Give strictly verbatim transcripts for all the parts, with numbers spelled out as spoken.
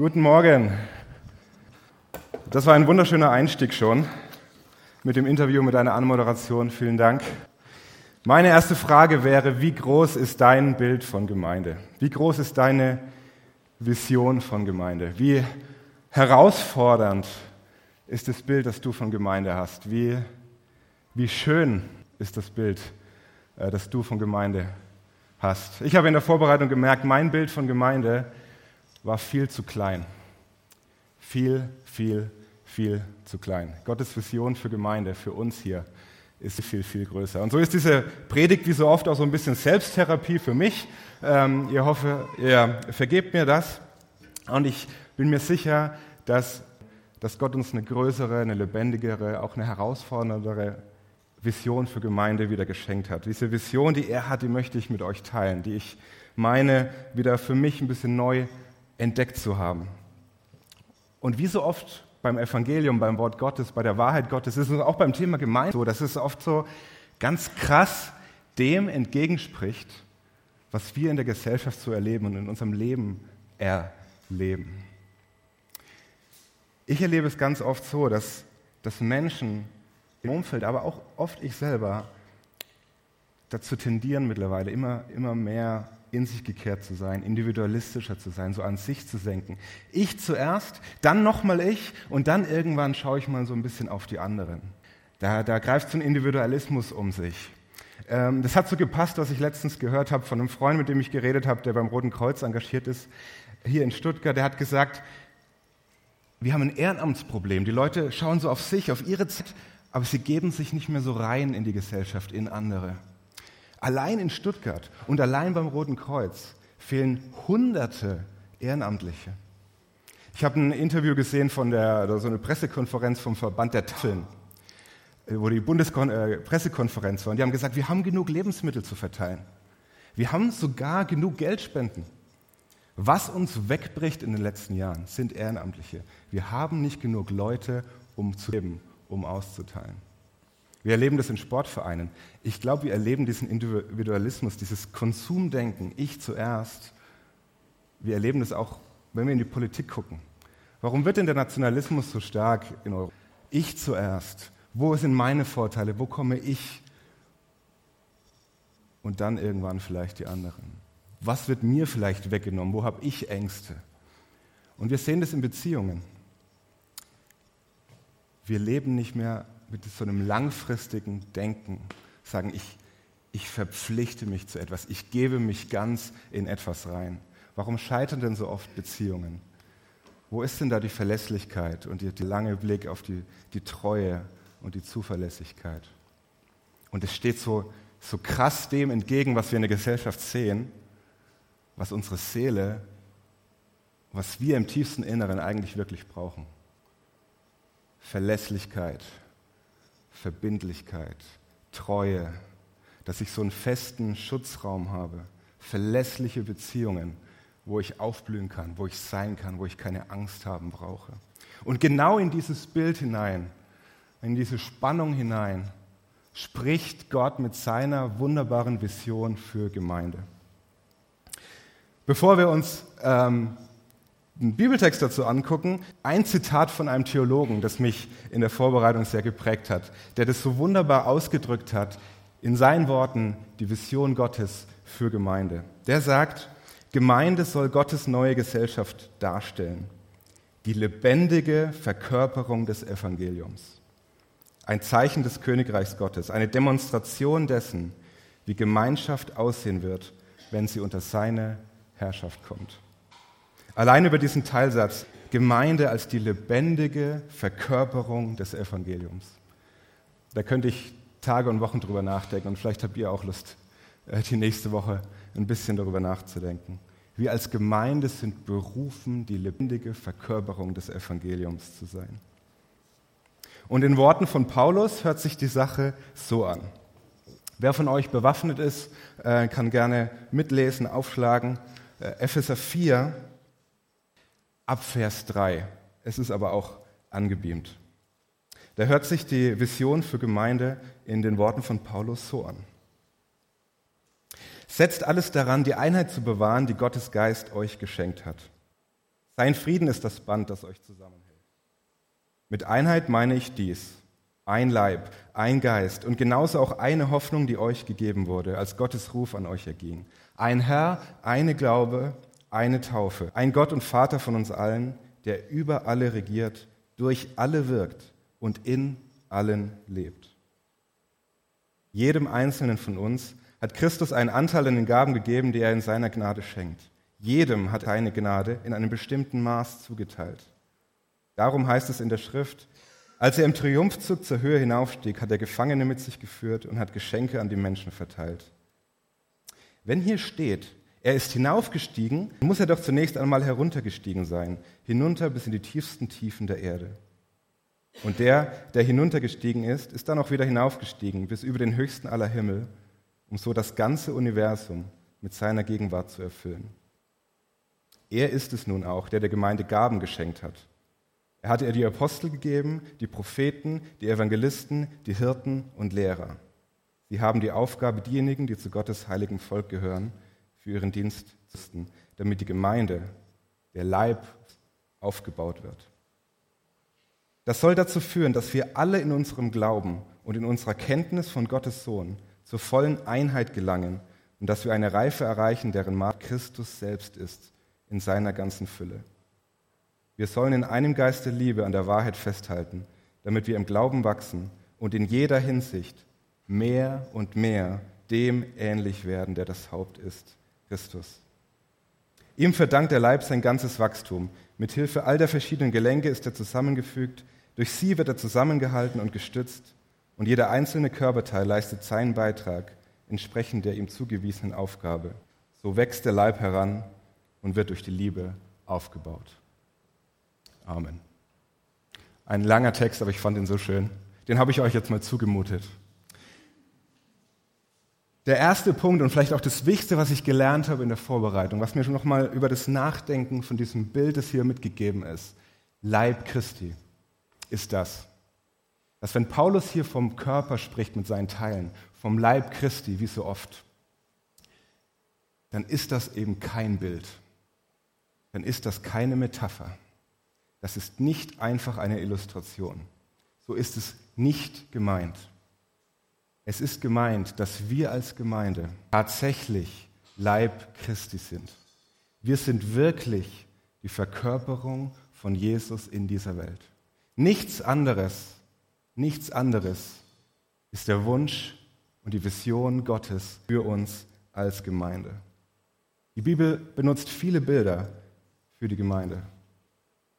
Guten Morgen. Das war ein wunderschöner Einstieg schon mit dem Interview, mit einer Anmoderation. Vielen Dank. Meine erste Frage wäre, wie groß ist dein Bild von Gemeinde? Wie groß ist deine Vision von Gemeinde? Wie herausfordernd ist das Bild, das du von Gemeinde hast? Wie, wie schön ist das Bild, das du von Gemeinde hast? Ich habe in der Vorbereitung gemerkt, mein Bild von Gemeinde war viel zu klein. Viel, viel, viel zu klein. Gottes Vision für Gemeinde, für uns hier, ist viel, viel größer. Und so ist diese Predigt wie so oft auch so ein bisschen Selbsttherapie für mich. Ähm, ich hoffe, ihr vergebt mir das. Und ich bin mir sicher, dass, dass Gott uns eine größere, eine lebendigere, auch eine herausforderndere Vision für Gemeinde wieder geschenkt hat. Diese Vision, die er hat, die möchte ich mit euch teilen, die ich meine, wieder für mich ein bisschen neu entdeckt zu haben. Und wie so oft beim Evangelium, beim Wort Gottes, bei der Wahrheit Gottes, ist es auch beim Thema Gemeinde so, dass es oft so ganz krass dem entgegenspricht, was wir in der Gesellschaft so erleben und in unserem Leben erleben. Ich erlebe es ganz oft so, dass, dass Menschen im Umfeld, aber auch oft ich selber, dazu tendieren mittlerweile, immer, immer mehr in sich gekehrt zu sein, individualistischer zu sein, so an sich zu senken. Ich zuerst, dann nochmal ich und dann irgendwann schaue ich mal so ein bisschen auf die anderen. Da, da greift so ein Individualismus um sich. Ähm, das hat so gepasst, was ich letztens gehört habe von einem Freund, mit dem ich geredet habe, der beim Roten Kreuz engagiert ist, hier in Stuttgart. Der hat gesagt, wir haben ein Ehrenamtsproblem. Die Leute schauen so auf sich, auf ihre Zeit, aber sie geben sich nicht mehr so rein in die Gesellschaft, in andere. Allein in Stuttgart und allein beim Roten Kreuz fehlen hunderte Ehrenamtliche. Ich habe ein Interview gesehen von der, so eine Pressekonferenz vom Verband der Tafeln, wo die Bundeskon- äh, Pressekonferenz war. Und die haben gesagt, wir haben genug Lebensmittel zu verteilen. Wir haben sogar genug Geldspenden. Was uns wegbricht in den letzten Jahren, sind Ehrenamtliche. Wir haben nicht genug Leute, um zu leben, um auszuteilen. Wir erleben das in Sportvereinen. Ich glaube, wir erleben diesen Individualismus, dieses Konsumdenken, ich zuerst. Wir erleben das auch, wenn wir in die Politik gucken. Warum wird denn der Nationalismus so stark in Europa? Ich zuerst. Wo sind meine Vorteile? Wo komme ich? Und dann irgendwann vielleicht die anderen. Was wird mir vielleicht weggenommen? Wo habe ich Ängste? Und wir sehen das in Beziehungen. Wir leben nicht mehr mit so einem langfristigen Denken, sagen, ich, ich verpflichte mich zu etwas, ich gebe mich ganz in etwas rein. Warum scheitern denn so oft Beziehungen? Wo ist denn da die Verlässlichkeit und der lange Blick auf die, die Treue und die Zuverlässigkeit? Und es steht so, so krass dem entgegen, was wir in der Gesellschaft sehen, was unsere Seele, was wir im tiefsten Inneren eigentlich wirklich brauchen. Verlässlichkeit, Verbindlichkeit, Treue, dass ich so einen festen Schutzraum habe, verlässliche Beziehungen, wo ich aufblühen kann, wo ich sein kann, wo ich keine Angst haben brauche. Und genau in dieses Bild hinein, in diese Spannung hinein, spricht Gott mit seiner wunderbaren Vision für Gemeinde. Bevor wir uns ähm, einen Bibeltext dazu angucken, ein Zitat von einem Theologen, das mich in der Vorbereitung sehr geprägt hat, der das so wunderbar ausgedrückt hat, in seinen Worten die Vision Gottes für Gemeinde. Der sagt, Gemeinde soll Gottes neue Gesellschaft darstellen, die lebendige Verkörperung des Evangeliums, ein Zeichen des Königreichs Gottes, eine Demonstration dessen, wie Gemeinschaft aussehen wird, wenn sie unter seine Herrschaft kommt. Allein über diesen Teilsatz, Gemeinde als die lebendige Verkörperung des Evangeliums. Da könnte ich Tage und Wochen drüber nachdenken und vielleicht habt ihr auch Lust, die nächste Woche ein bisschen darüber nachzudenken. Wir als Gemeinde sind berufen, die lebendige Verkörperung des Evangeliums zu sein. Und in Worten von Paulus hört sich die Sache so an. Wer von euch bewaffnet ist, kann gerne mitlesen, aufschlagen. Epheser vier, ab Vers drei, es ist aber auch angebeamt. Da hört sich die Vision für Gemeinde in den Worten von Paulus so an. Setzt alles daran, die Einheit zu bewahren, die Gottes Geist euch geschenkt hat. Sein Frieden ist das Band, das euch zusammenhält. Mit Einheit meine ich dies: ein Leib, ein Geist und genauso auch eine Hoffnung, die euch gegeben wurde, als Gottes Ruf an euch erging. Ein Herr, eine Glaube, eine Taufe, ein Gott und Vater von uns allen, der über alle regiert, durch alle wirkt und in allen lebt. Jedem Einzelnen von uns hat Christus einen Anteil an den Gaben gegeben, die er in seiner Gnade schenkt. Jedem hat seine Gnade in einem bestimmten Maß zugeteilt. Darum heißt es in der Schrift: Als er im Triumphzug zur Höhe hinaufstieg, hat er Gefangene mit sich geführt und hat Geschenke an die Menschen verteilt. Wenn hier steht, er ist hinaufgestiegen, muss er doch zunächst einmal heruntergestiegen sein, hinunter bis in die tiefsten Tiefen der Erde. Und der, der hinuntergestiegen ist, ist dann auch wieder hinaufgestiegen bis über den höchsten aller Himmel, um so das ganze Universum mit seiner Gegenwart zu erfüllen. Er ist es nun auch, der der Gemeinde Gaben geschenkt hat. Er hatte ihr die Apostel gegeben, die Propheten, die Evangelisten, die Hirten und Lehrer. Sie haben die Aufgabe, diejenigen, die zu Gottes heiligem Volk gehören, für ihren Dienst zu rüsten, damit die Gemeinde, der Leib, aufgebaut wird. Das soll dazu führen, dass wir alle in unserem Glauben und in unserer Kenntnis von Gottes Sohn zur vollen Einheit gelangen und dass wir eine Reife erreichen, deren Maß Christus selbst ist, in seiner ganzen Fülle. Wir sollen in einem Geist der Liebe an der Wahrheit festhalten, damit wir im Glauben wachsen und in jeder Hinsicht mehr und mehr dem ähnlich werden, der das Haupt ist, Christus. Ihm verdankt der Leib sein ganzes Wachstum. Mithilfe all der verschiedenen Gelenke ist er zusammengefügt, durch sie wird er zusammengehalten und gestützt und jeder einzelne Körperteil leistet seinen Beitrag entsprechend der ihm zugewiesenen Aufgabe. So wächst der Leib heran und wird durch die Liebe aufgebaut. Amen. Ein langer Text, aber ich fand ihn so schön. Den habe ich euch jetzt mal zugemutet. Der erste Punkt und vielleicht auch das Wichtigste, was ich gelernt habe in der Vorbereitung, was mir schon nochmal über das Nachdenken von diesem Bild, das hier mitgegeben ist, Leib Christi, ist das, dass wenn Paulus hier vom Körper spricht mit seinen Teilen, vom Leib Christi, wie so oft, dann ist das eben kein Bild, dann ist das keine Metapher, das ist nicht einfach eine Illustration, so ist es nicht gemeint. Es ist gemeint, dass wir als Gemeinde tatsächlich Leib Christi sind. Wir sind wirklich die Verkörperung von Jesus in dieser Welt. Nichts anderes, nichts anderes ist der Wunsch und die Vision Gottes für uns als Gemeinde. Die Bibel benutzt viele Bilder für die Gemeinde.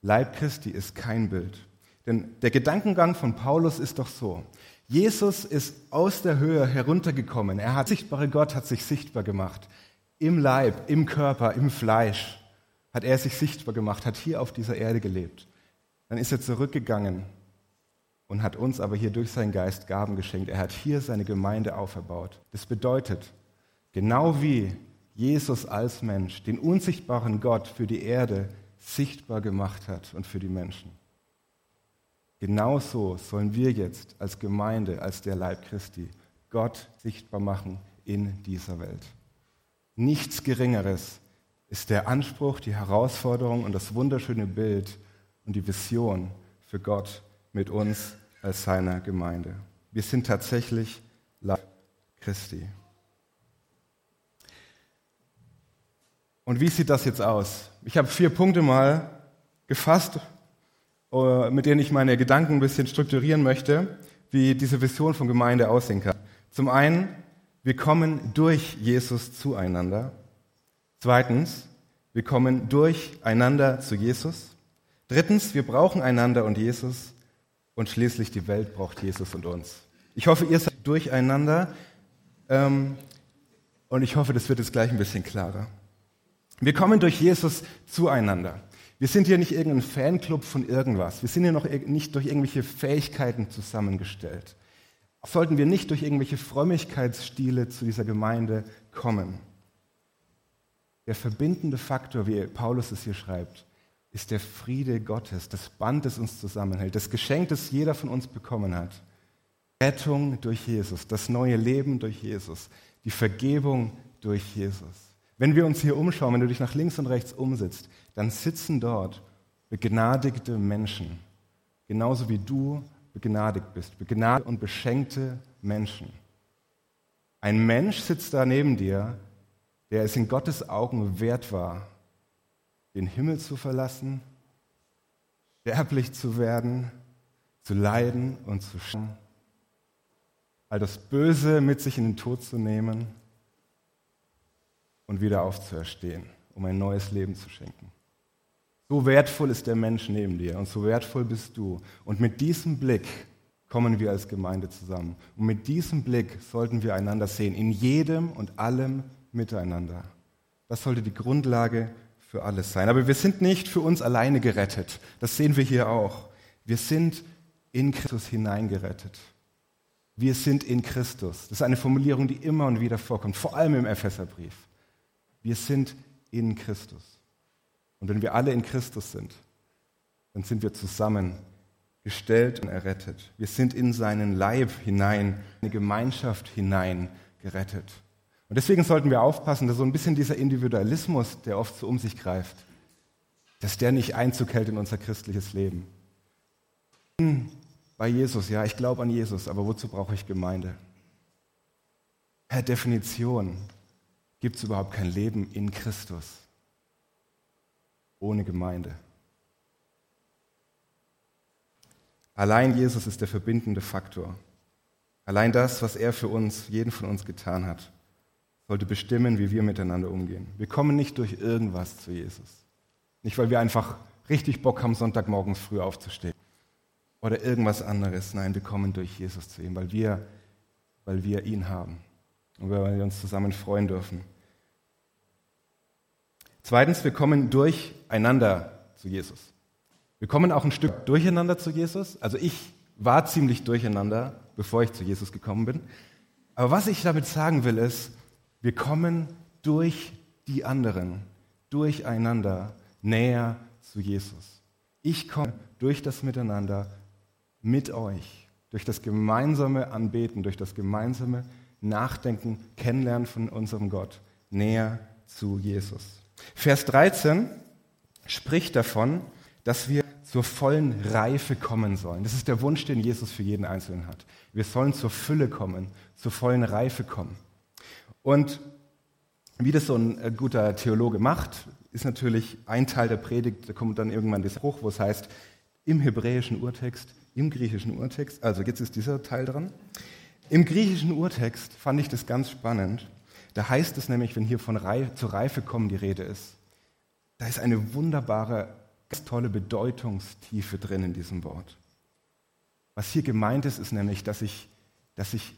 Leib Christi ist kein Bild. Denn der Gedankengang von Paulus ist doch so: Jesus ist aus der Höhe heruntergekommen. Er hat sichtbare Gott hat sich sichtbar gemacht. Im Leib, im Körper, im Fleisch hat er sich sichtbar gemacht, hat hier auf dieser Erde gelebt. Dann ist er zurückgegangen und hat uns aber hier durch seinen Geist Gaben geschenkt. Er hat hier seine Gemeinde auferbaut. Das bedeutet, genau wie Jesus als Mensch den unsichtbaren Gott für die Erde sichtbar gemacht hat und für die Menschen, genauso sollen wir jetzt als Gemeinde, als der Leib Christi, Gott sichtbar machen in dieser Welt. Nichts Geringeres ist der Anspruch, die Herausforderung und das wunderschöne Bild und die Vision für Gott mit uns als seiner Gemeinde. Wir sind tatsächlich Leib Christi. Und wie sieht das jetzt aus? Ich habe vier Punkte mal gefasst, mit denen ich meine Gedanken ein bisschen strukturieren möchte, wie diese Vision von Gemeinde aussehen kann. Zum einen, wir kommen durch Jesus zueinander. Zweitens, wir kommen durcheinander zu Jesus. Drittens, wir brauchen einander und Jesus. Und schließlich, die Welt braucht Jesus und uns. Ich hoffe, ihr seid durcheinander. Ähm, und ich hoffe, das wird jetzt gleich ein bisschen klarer. Wir kommen durch Jesus zueinander. Wir sind hier nicht irgendein Fanclub von irgendwas. Wir sind hier noch nicht durch irgendwelche Fähigkeiten zusammengestellt. Sollten wir nicht durch irgendwelche Frömmigkeitsstile zu dieser Gemeinde kommen. Der verbindende Faktor, wie Paulus es hier schreibt, ist der Friede Gottes, das Band, das uns zusammenhält, das Geschenk, das jeder von uns bekommen hat. Rettung durch Jesus, das neue Leben durch Jesus, die Vergebung durch Jesus. Wenn wir uns hier umschauen, wenn du dich nach links und rechts umsitzt, dann sitzen dort begnadigte Menschen, genauso wie du begnadigt bist, begnadigte und beschenkte Menschen. Ein Mensch sitzt da neben dir, der es in Gottes Augen wert war, den Himmel zu verlassen, sterblich zu werden, zu leiden und zu sterben, all das Böse mit sich in den Tod zu nehmen und wieder aufzuerstehen, um ein neues Leben zu schenken. So wertvoll ist der Mensch neben dir und so wertvoll bist du. Und mit diesem Blick kommen wir als Gemeinde zusammen. Und mit diesem Blick sollten wir einander sehen, in jedem und allem miteinander. Das sollte die Grundlage für alles sein. Aber wir sind nicht für uns alleine gerettet. Das sehen wir hier auch. Wir sind in Christus hineingerettet. Wir sind in Christus. Das ist eine Formulierung, die immer und wieder vorkommt, vor allem im Epheserbrief. Wir sind in Christus. Und wenn wir alle in Christus sind, dann sind wir zusammengestellt und errettet. Wir sind in seinen Leib hinein, in eine Gemeinschaft hinein gerettet. Und deswegen sollten wir aufpassen, dass so ein bisschen dieser Individualismus, der oft so um sich greift, dass der nicht Einzug hält in unser christliches Leben. Bei Jesus, ja, ich glaube an Jesus, aber wozu brauche ich Gemeinde? Per Definition gibt es überhaupt kein Leben in Christus ohne Gemeinde. Allein Jesus ist der verbindende Faktor. Allein das, was er für uns, jeden von uns getan hat, sollte bestimmen, wie wir miteinander umgehen. Wir kommen nicht durch irgendwas zu Jesus. Nicht, weil wir einfach richtig Bock haben, Sonntagmorgens früh aufzustehen oder irgendwas anderes. Nein, wir kommen durch Jesus zu ihm, weil wir, weil wir ihn haben und weil wir uns zusammen freuen dürfen. Zweitens, wir kommen durcheinander zu Jesus. Wir kommen auch ein Stück durcheinander zu Jesus. Also ich war ziemlich durcheinander, bevor ich zu Jesus gekommen bin. Aber was ich damit sagen will, ist, wir kommen durch die anderen, durcheinander näher zu Jesus. Ich komme durch das Miteinander mit euch, durch das gemeinsame Anbeten, durch das gemeinsame Nachdenken, Kennenlernen von unserem Gott, näher zu Jesus. Vers dreizehn spricht davon, dass wir zur vollen Reife kommen sollen. Das ist der Wunsch, den Jesus für jeden Einzelnen hat. Wir sollen zur Fülle kommen, zur vollen Reife kommen. Und wie das so ein guter Theologe macht, ist natürlich ein Teil der Predigt, da kommt dann irgendwann dieser Spruch, wo es heißt, im hebräischen Urtext, im griechischen Urtext, also jetzt ist dieser Teil dran. Im griechischen Urtext fand ich das ganz spannend. Da heißt es nämlich, wenn hier von Reife, zur Reife kommen die Rede ist, da ist eine wunderbare, ganz tolle Bedeutungstiefe drin in diesem Wort. Was hier gemeint ist, ist nämlich, dass ich, dass ich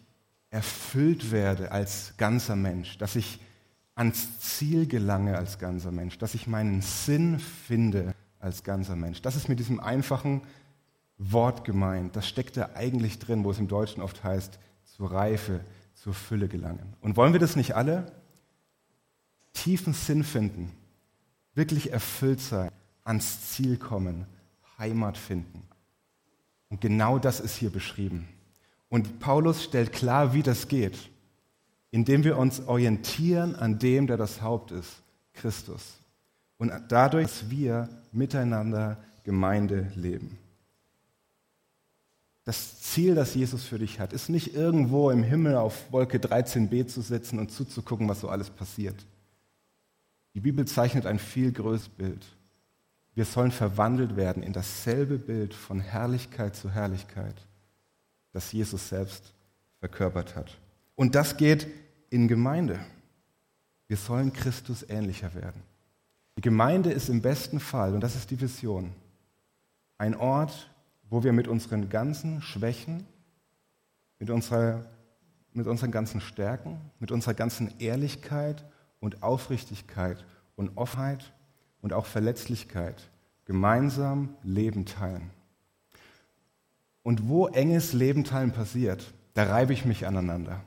erfüllt werde als ganzer Mensch, dass ich ans Ziel gelange als ganzer Mensch, dass ich meinen Sinn finde als ganzer Mensch. Das ist mit diesem einfachen Wort gemeint. Das steckt da eigentlich drin, wo es im Deutschen oft heißt, zur Reife, zur Fülle gelangen. Und wollen wir das nicht alle? Tiefen Sinn finden, wirklich erfüllt sein, ans Ziel kommen, Heimat finden. Und genau das ist hier beschrieben. Und Paulus stellt klar, wie das geht, indem wir uns orientieren an dem, der das Haupt ist, Christus. Und dadurch, dass wir miteinander Gemeinde leben. Das Ziel, das Jesus für dich hat, ist nicht irgendwo im Himmel auf Wolke dreizehn b zu sitzen und zuzugucken, was so alles passiert. Die Bibel zeichnet ein viel größeres Bild. Wir sollen verwandelt werden in dasselbe Bild von Herrlichkeit zu Herrlichkeit, das Jesus selbst verkörpert hat. Und das geht in Gemeinde. Wir sollen Christus ähnlicher werden. Die Gemeinde ist im besten Fall, und das ist die Vision, ein Ort, wo wir mit unseren ganzen Schwächen, mit unserer, mit unseren ganzen Stärken, mit unserer ganzen Ehrlichkeit und Aufrichtigkeit und Offenheit und auch Verletzlichkeit gemeinsam Leben teilen. Und wo enges Leben teilen passiert, da reibe ich mich aneinander.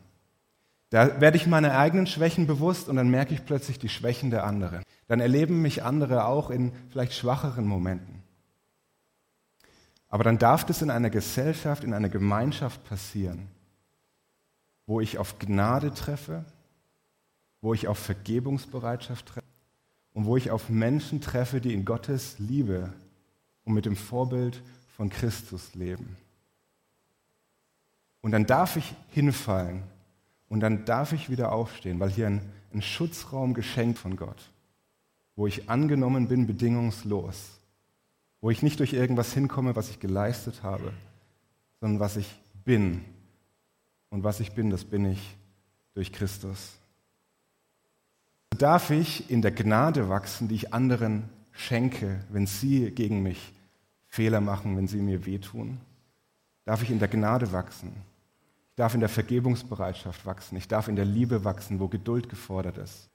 Da werde ich meine eigenen Schwächen bewusst und dann merke ich plötzlich die Schwächen der anderen. Dann erleben mich andere auch in vielleicht schwacheren Momenten. Aber dann darf das in einer Gesellschaft, in einer Gemeinschaft passieren, wo ich auf Gnade treffe, wo ich auf Vergebungsbereitschaft treffe und wo ich auf Menschen treffe, die in Gottes Liebe und mit dem Vorbild von Christus leben. Und dann darf ich hinfallen und dann darf ich wieder aufstehen, weil hier ein, ein Schutzraum geschenkt von Gott, wo ich angenommen bin, bedingungslos, wo ich nicht durch irgendwas hinkomme, was ich geleistet habe, sondern was ich bin. Und was ich bin, das bin ich durch Christus. So darf ich in der Gnade wachsen, die ich anderen schenke, wenn sie gegen mich Fehler machen, wenn sie mir wehtun. Darf ich in der Gnade wachsen. Ich darf in der Vergebungsbereitschaft wachsen. Ich darf in der Liebe wachsen, wo Geduld gefordert ist,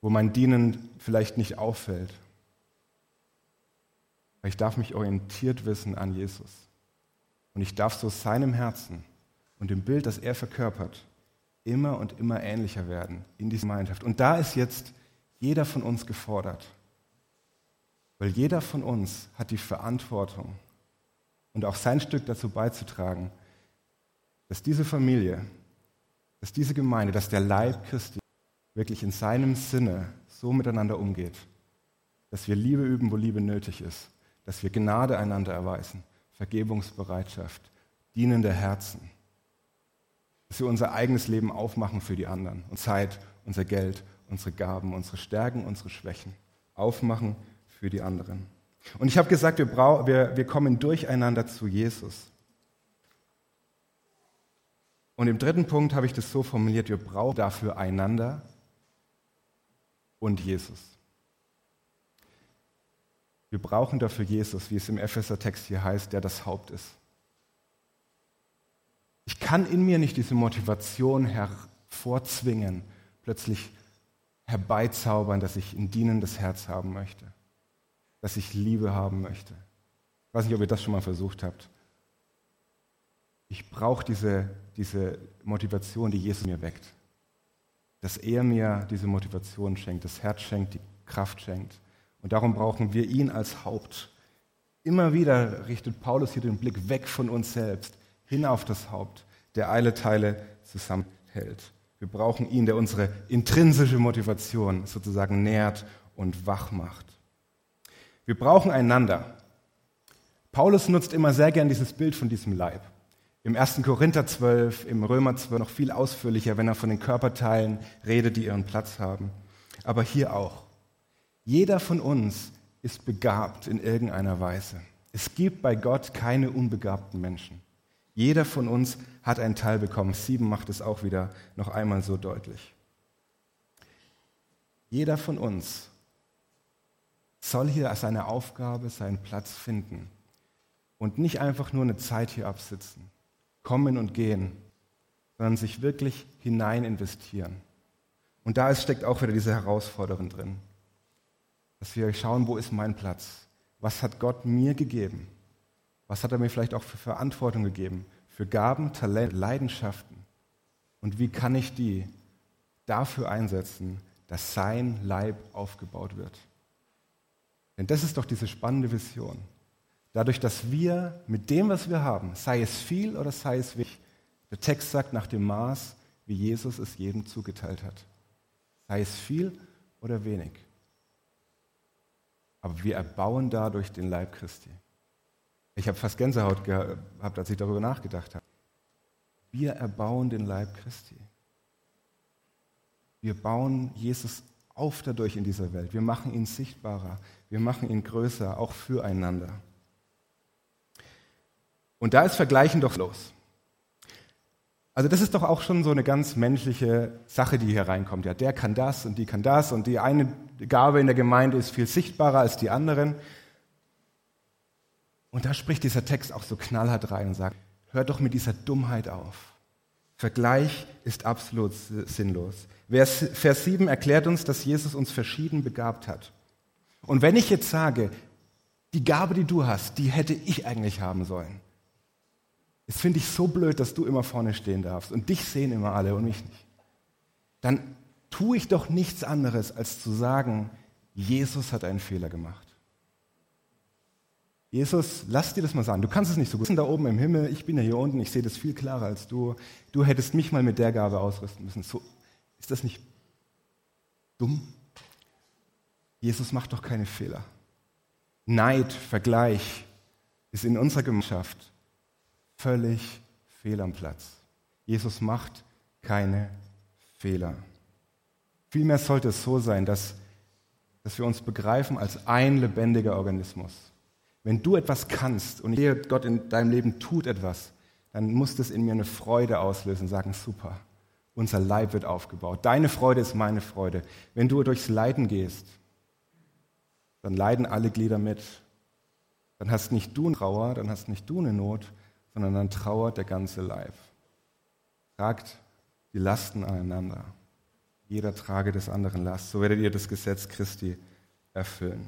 wo mein Dienen vielleicht nicht auffällt. Ich darf mich orientiert wissen an Jesus. Und ich darf so seinem Herzen und dem Bild, das er verkörpert, immer und immer ähnlicher werden in dieser Gemeinschaft. Und da ist jetzt jeder von uns gefordert. Weil jeder von uns hat die Verantwortung und auch sein Stück dazu beizutragen, dass diese Familie, dass diese Gemeinde, dass der Leib Christi wirklich in seinem Sinne so miteinander umgeht, dass wir Liebe üben, wo Liebe nötig ist, dass wir Gnade einander erweisen, Vergebungsbereitschaft, dienende Herzen, dass wir unser eigenes Leben aufmachen für die anderen, und Zeit, unser Geld, unsere Gaben, unsere Stärken, unsere Schwächen aufmachen für die anderen. Und ich habe gesagt, wir, brauch, wir, wir kommen durcheinander zu Jesus. Und im dritten Punkt habe ich das so formuliert, wir brauchen dafür einander und Jesus. Wir brauchen dafür Jesus, wie es im Epheser-Text hier heißt, der das Haupt ist. Ich kann in mir nicht diese Motivation hervorzwingen, plötzlich herbeizaubern, dass ich ein dienendes Herz haben möchte, dass ich Liebe haben möchte. Ich weiß nicht, ob ihr das schon mal versucht habt. Ich brauche diese, diese Motivation, die Jesus mir weckt. Dass er mir diese Motivation schenkt, das Herz schenkt, die Kraft schenkt. Und darum brauchen wir ihn als Haupt. Immer wieder richtet Paulus hier den Blick weg von uns selbst, hin auf das Haupt, der alle Teile zusammenhält. Wir brauchen ihn, der unsere intrinsische Motivation sozusagen nährt und wach macht. Wir brauchen einander. Paulus nutzt immer sehr gern dieses Bild von diesem Leib. Im ersten Korinther zwölf, im Römer zwölf noch viel ausführlicher, wenn er von den Körperteilen redet, die ihren Platz haben. Aber hier auch. Jeder von uns ist begabt in irgendeiner Weise. Es gibt bei Gott keine unbegabten Menschen. Jeder von uns hat einen Teil bekommen. Sieben macht es auch wieder noch einmal so deutlich. Jeder von uns soll hier seine Aufgabe, seinen Platz finden und nicht einfach nur eine Zeit hier absitzen, kommen und gehen, sondern sich wirklich hinein investieren. Und da steckt auch wieder diese Herausforderung drin, dass wir schauen, wo ist mein Platz? Was hat Gott mir gegeben? Was hat er mir vielleicht auch für Verantwortung gegeben, für Gaben, Talente, Leidenschaften? Und wie kann ich die dafür einsetzen, dass sein Leib aufgebaut wird? Denn das ist doch diese spannende Vision. Dadurch, dass wir mit dem, was wir haben, sei es viel oder sei es wenig, der Text sagt nach dem Maß, wie Jesus es jedem zugeteilt hat. Sei es viel oder wenig. Aber wir erbauen dadurch den Leib Christi. Ich habe fast Gänsehaut gehabt, als ich darüber nachgedacht habe. Wir erbauen den Leib Christi. Wir bauen Jesus auf dadurch in dieser Welt. Wir machen ihn sichtbarer. Wir machen ihn größer, auch füreinander. Und da ist Vergleichen doch los. Also das ist doch auch schon so eine ganz menschliche Sache, die hier reinkommt. Ja, der kann das und die kann das und die eine Gabe in der Gemeinde ist viel sichtbarer als die anderen. Und da spricht dieser Text auch so knallhart rein und sagt, hört doch mit dieser Dummheit auf. Vergleich ist absolut sinnlos. Vers sieben erklärt uns, dass Jesus uns verschieden begabt hat. Und wenn ich jetzt sage, die Gabe, die du hast, die hätte ich eigentlich haben sollen. Das finde ich so blöd, dass du immer vorne stehen darfst und dich sehen immer alle und mich nicht. Dann tue ich doch nichts anderes, als zu sagen, Jesus hat einen Fehler gemacht. Jesus, lass dir das mal sagen, du kannst es nicht so gut. Wir sind da oben im Himmel, ich bin ja hier unten, ich sehe das viel klarer als du. Du hättest mich mal mit der Gabe ausrüsten müssen. So, ist das nicht dumm? Jesus macht doch keine Fehler. Neid, Vergleich ist in unserer Gemeinschaft völlig fehl am Platz. Jesus macht keine Fehler. Vielmehr sollte es so sein, dass, dass wir uns begreifen als ein lebendiger Organismus. Wenn du etwas kannst und ich sehe, Gott in deinem Leben tut etwas, dann muss das in mir eine Freude auslösen, sagen, super, unser Leib wird aufgebaut. Deine Freude ist meine Freude. Wenn du durchs Leiden gehst, dann leiden alle Glieder mit. Dann hast nicht du eine Trauer, dann hast nicht du eine Not, sondern dann trauert der ganze Leib. Tragt die Lasten aneinander. Jeder trage des anderen Last. So werdet ihr das Gesetz Christi erfüllen.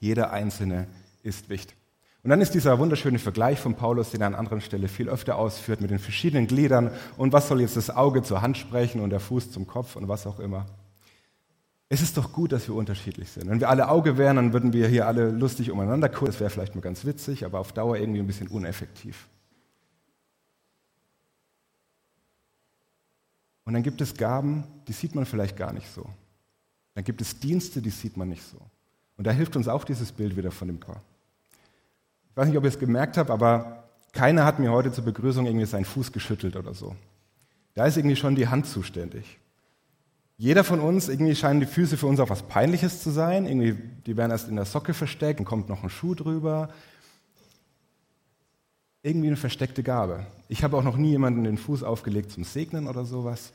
Jeder Einzelne ist wichtig. Und dann ist dieser wunderschöne Vergleich von Paulus, den er an anderen Stelle viel öfter ausführt, mit den verschiedenen Gliedern und was soll jetzt das Auge zur Hand sprechen und der Fuß zum Kopf und was auch immer. Es ist doch gut, dass wir unterschiedlich sind. Wenn wir alle Auge wären, dann würden wir hier alle lustig umeinander gucken. Das wäre vielleicht mal ganz witzig, aber auf Dauer irgendwie ein bisschen uneffektiv. Und dann gibt es Gaben, die sieht man vielleicht gar nicht so. Dann gibt es Dienste, die sieht man nicht so. Und da hilft uns auch dieses Bild wieder von dem Chor. Ich weiß nicht, ob ihr es gemerkt habt, aber keiner hat mir heute zur Begrüßung irgendwie seinen Fuß geschüttelt oder so. Da ist irgendwie schon die Hand zuständig. Jeder von uns, irgendwie scheinen die Füße für uns auch was Peinliches zu sein. Irgendwie, die werden erst in der Socke versteckt, dann kommt noch ein Schuh drüber. Irgendwie eine versteckte Gabe. Ich habe auch noch nie jemanden den Fuß aufgelegt zum Segnen oder sowas.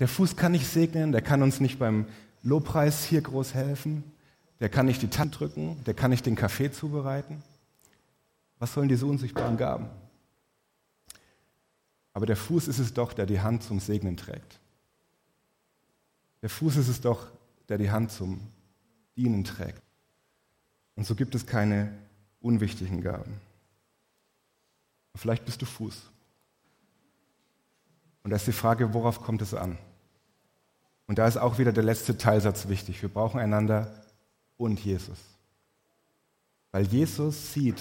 Der Fuß kann nicht segnen, der kann uns nicht beim Lobpreis hier groß helfen. Der kann nicht die Hand drücken, der kann nicht den Kaffee zubereiten. Was sollen diese unsichtbaren Gaben? Aber der Fuß ist es doch, der die Hand zum Segnen trägt. Der Fuß ist es doch, der die Hand zum Dienen trägt. Und so gibt es keine unwichtigen Gaben. Vielleicht bist du Fuß. Und da ist die Frage, worauf kommt es an? Und da ist auch wieder der letzte Teilsatz wichtig. Wir brauchen einander und Jesus. Weil Jesus sieht,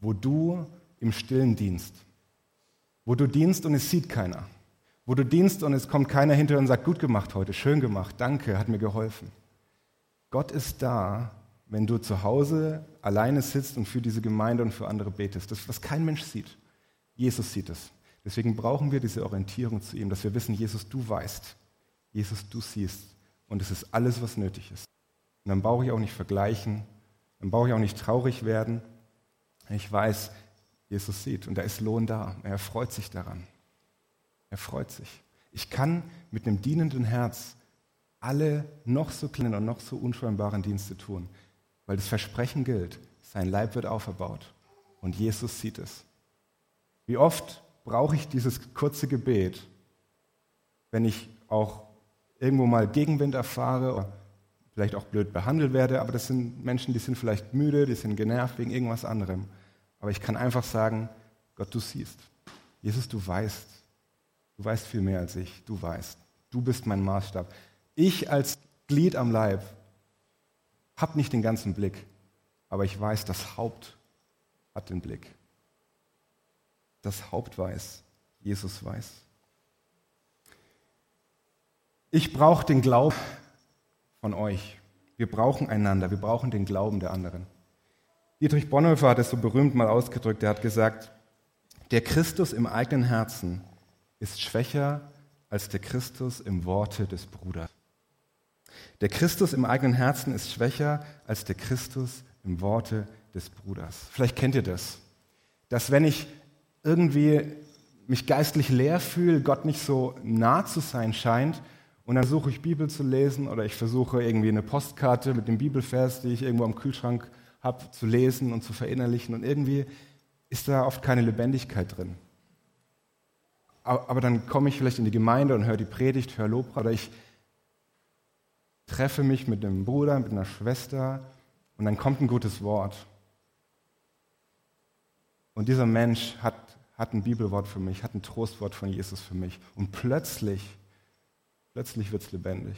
wo du im Stillen dienst. Wo du dienst und es sieht keiner. Wo du dienst und es kommt keiner hinterher und sagt, gut gemacht heute, schön gemacht, danke, hat mir geholfen. Gott ist da, wenn du zu Hause alleine sitzt und für diese Gemeinde und für andere betest. Das, was kein Mensch sieht, Jesus sieht es. Deswegen brauchen wir diese Orientierung zu ihm, dass wir wissen, Jesus, du weißt, Jesus, du siehst und es ist alles, was nötig ist. Und dann brauche ich auch nicht vergleichen, dann brauche ich auch nicht traurig werden. Ich weiß, Jesus sieht und da ist Lohn da, er freut sich daran. Er freut sich. Ich kann mit einem dienenden Herz alle noch so kleinen und noch so unscheinbaren Dienste tun, weil das Versprechen gilt, sein Leib wird auferbaut und Jesus sieht es. Wie oft brauche ich dieses kurze Gebet, wenn ich auch irgendwo mal Gegenwind erfahre oder vielleicht auch blöd behandelt werde, aber das sind Menschen, die sind vielleicht müde, die sind genervt wegen irgendwas anderem. Aber ich kann einfach sagen, Gott, du siehst. Jesus, du weißt. Du weißt viel mehr als ich, du weißt. Du bist mein Maßstab. Ich als Glied am Leib habe nicht den ganzen Blick, aber ich weiß, das Haupt hat den Blick. Das Haupt weiß, Jesus weiß. Ich brauche den Glauben von euch. Wir brauchen einander, wir brauchen den Glauben der anderen. Dietrich Bonhoeffer hat es so berühmt mal ausgedrückt, er hat gesagt, der Christus im eigenen Herzen ist schwächer als der Christus im Worte des Bruders. Der Christus im eigenen Herzen ist schwächer als der Christus im Worte des Bruders. Vielleicht kennt ihr das, dass wenn ich irgendwie mich geistlich leer fühle, Gott nicht so nah zu sein scheint und dann versuche ich Bibel zu lesen oder ich versuche irgendwie eine Postkarte mit dem Bibelvers, die ich irgendwo am Kühlschrank habe, zu lesen und zu verinnerlichen und irgendwie ist da oft keine Lebendigkeit drin. Aber dann komme ich vielleicht in die Gemeinde und höre die Predigt, höre Lob, oder ich treffe mich mit einem Bruder, mit einer Schwester und dann kommt ein gutes Wort. Und dieser Mensch hat, hat ein Bibelwort für mich, hat ein Trostwort von Jesus für mich. Und plötzlich, plötzlich wird es lebendig.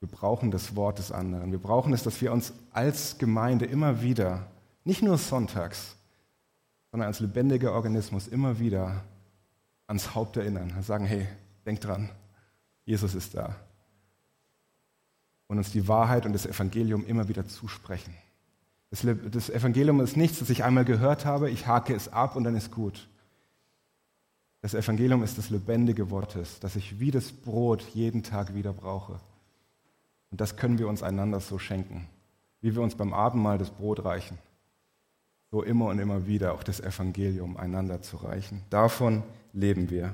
Wir brauchen das Wort des anderen. Wir brauchen es, dass wir uns als Gemeinde immer wieder, nicht nur sonntags, sondern als lebendiger Organismus immer wieder ans Haupt erinnern, sagen, hey, denk dran, Jesus ist da. Und uns die Wahrheit und das Evangelium immer wieder zusprechen. Das, das Evangelium ist nichts, das ich einmal gehört habe, ich hake es ab und dann ist gut. Das Evangelium ist das lebendige Wort, das ich wie das Brot jeden Tag wieder brauche. Und das können wir uns einander so schenken, wie wir uns beim Abendmahl das Brot reichen. So immer und immer wieder auch das Evangelium einander zu reichen. Davon leben wir.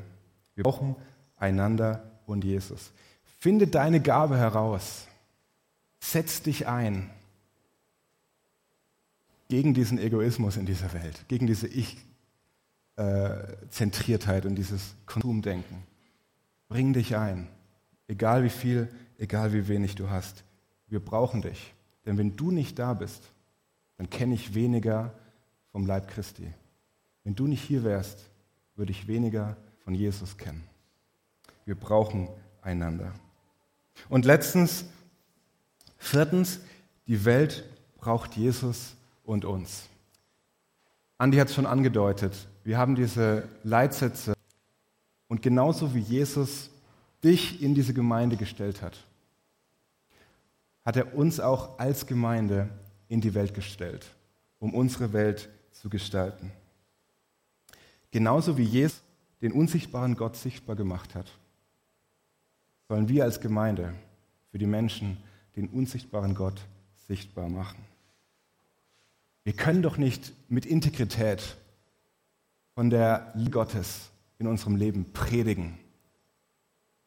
Wir brauchen einander und Jesus. Finde deine Gabe heraus. Setz dich ein gegen diesen Egoismus in dieser Welt, gegen diese Ich-Zentriertheit und dieses Konsumdenken. Bring dich ein, egal wie viel, egal wie wenig du hast. Wir brauchen dich, denn wenn du nicht da bist, dann kenne ich weniger vom Leib Christi. Wenn du nicht hier wärst, würde ich weniger von Jesus kennen. Wir brauchen einander. Und letztens, viertens, die Welt braucht Jesus und uns. Andi hat es schon angedeutet, wir haben diese Leitsätze und genauso wie Jesus dich in diese Gemeinde gestellt hat, hat er uns auch als Gemeinde in die Welt gestellt, um unsere Welt zu gestalten. Genauso wie Jesus den unsichtbaren Gott sichtbar gemacht hat, sollen wir als Gemeinde für die Menschen den unsichtbaren Gott sichtbar machen. Wir können doch nicht mit Integrität von der Liebe Gottes in unserem Leben predigen,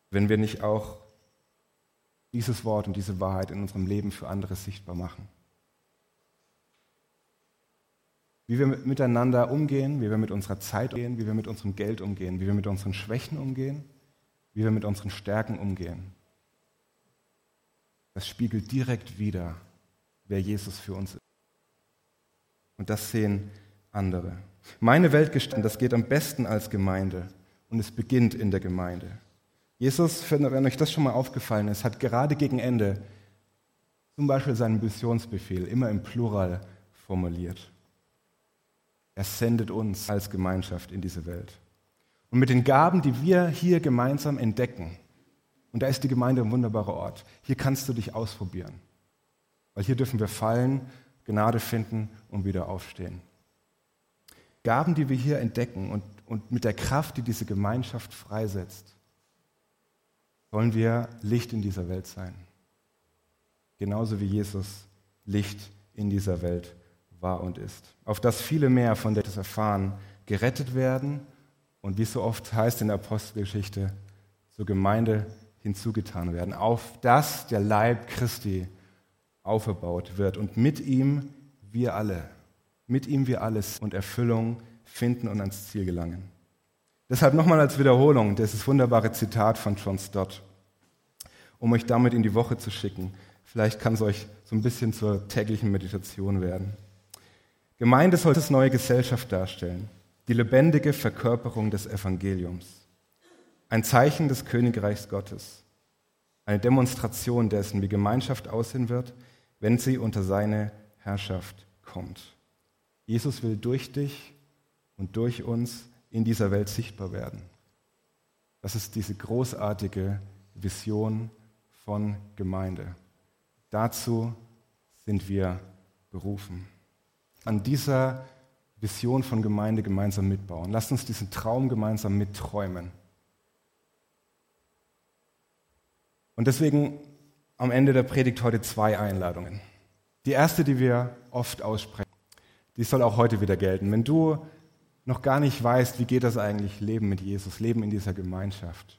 wenn wir nicht auch dieses Wort und diese Wahrheit in unserem Leben für andere sichtbar machen. Wie wir miteinander umgehen, wie wir mit unserer Zeit umgehen, wie wir mit unserem Geld umgehen, wie wir mit unseren Schwächen umgehen, wie wir mit unseren Stärken umgehen. Das spiegelt direkt wider, wer Jesus für uns ist. Und das sehen andere. Meine Welt gestalten, das geht am besten als Gemeinde. Und es beginnt in der Gemeinde. Jesus, wenn euch das schon mal aufgefallen ist, hat gerade gegen Ende zum Beispiel seinen Missionsbefehl immer im Plural formuliert. Er sendet uns als Gemeinschaft in diese Welt. Und mit den Gaben, die wir hier gemeinsam entdecken, und da ist die Gemeinde ein wunderbarer Ort, hier kannst du dich ausprobieren. Weil hier dürfen wir fallen, Gnade finden und wieder aufstehen. Gaben, die wir hier entdecken und, und mit der Kraft, die diese Gemeinschaft freisetzt, sollen wir Licht in dieser Welt sein. Genauso wie Jesus Licht in dieser Welt war und ist. Auf dass viele mehr von der das erfahren, gerettet werden und wie es so oft heißt in der Apostelgeschichte, zur Gemeinde hinzugetan werden. Auf dass der Leib Christi aufgebaut wird und mit ihm wir alle, mit ihm wir alles und Erfüllung finden und ans Ziel gelangen. Deshalb nochmal als Wiederholung dieses wunderbare Zitat von John Stott, um euch damit in die Woche zu schicken. Vielleicht kann es euch so ein bisschen zur täglichen Meditation werden. Gemeinde soll das neue Gesellschaft darstellen, die lebendige Verkörperung des Evangeliums, ein Zeichen des Königreichs Gottes, eine Demonstration dessen, wie Gemeinschaft aussehen wird, wenn sie unter seine Herrschaft kommt. Jesus will durch dich und durch uns in dieser Welt sichtbar werden. Das ist diese großartige Vision von Gemeinde. Dazu sind wir berufen. An dieser Vision von Gemeinde gemeinsam mitbauen. Lasst uns diesen Traum gemeinsam mitträumen. Und deswegen am Ende der Predigt heute zwei Einladungen. Die erste, die wir oft aussprechen, die soll auch heute wieder gelten. Wenn du noch gar nicht weißt, wie geht das eigentlich, Leben mit Jesus, Leben in dieser Gemeinschaft,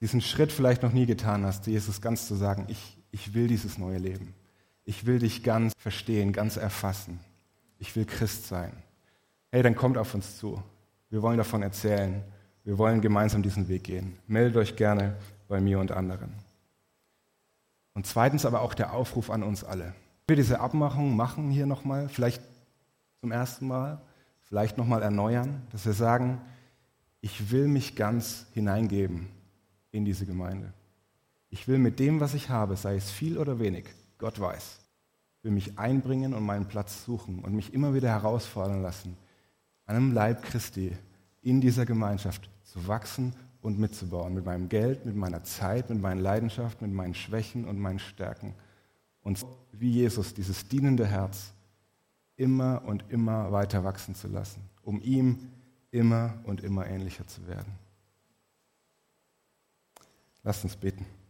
diesen Schritt vielleicht noch nie getan hast, Jesus ganz zu sagen, ich, ich will dieses neue Leben. Ich will dich ganz verstehen, ganz erfassen. Ich will Christ sein. Hey, dann kommt auf uns zu. Wir wollen davon erzählen. Wir wollen gemeinsam diesen Weg gehen. Meldet euch gerne bei mir und anderen. Und zweitens aber auch der Aufruf an uns alle. Wir diese Abmachung machen hier nochmal, vielleicht zum ersten Mal, vielleicht nochmal erneuern, dass wir sagen, ich will mich ganz hineingeben in diese Gemeinde. Ich will mit dem, was ich habe, sei es viel oder wenig, Gott weiß, will mich einbringen und meinen Platz suchen und mich immer wieder herausfordern lassen, an einem Leib Christi in dieser Gemeinschaft zu wachsen und mitzubauen. Mit meinem Geld, mit meiner Zeit, mit meinen Leidenschaften, mit meinen Schwächen und meinen Stärken. Und wie Jesus dieses dienende Herz immer und immer weiter wachsen zu lassen, um ihm immer und immer ähnlicher zu werden. Lasst uns beten.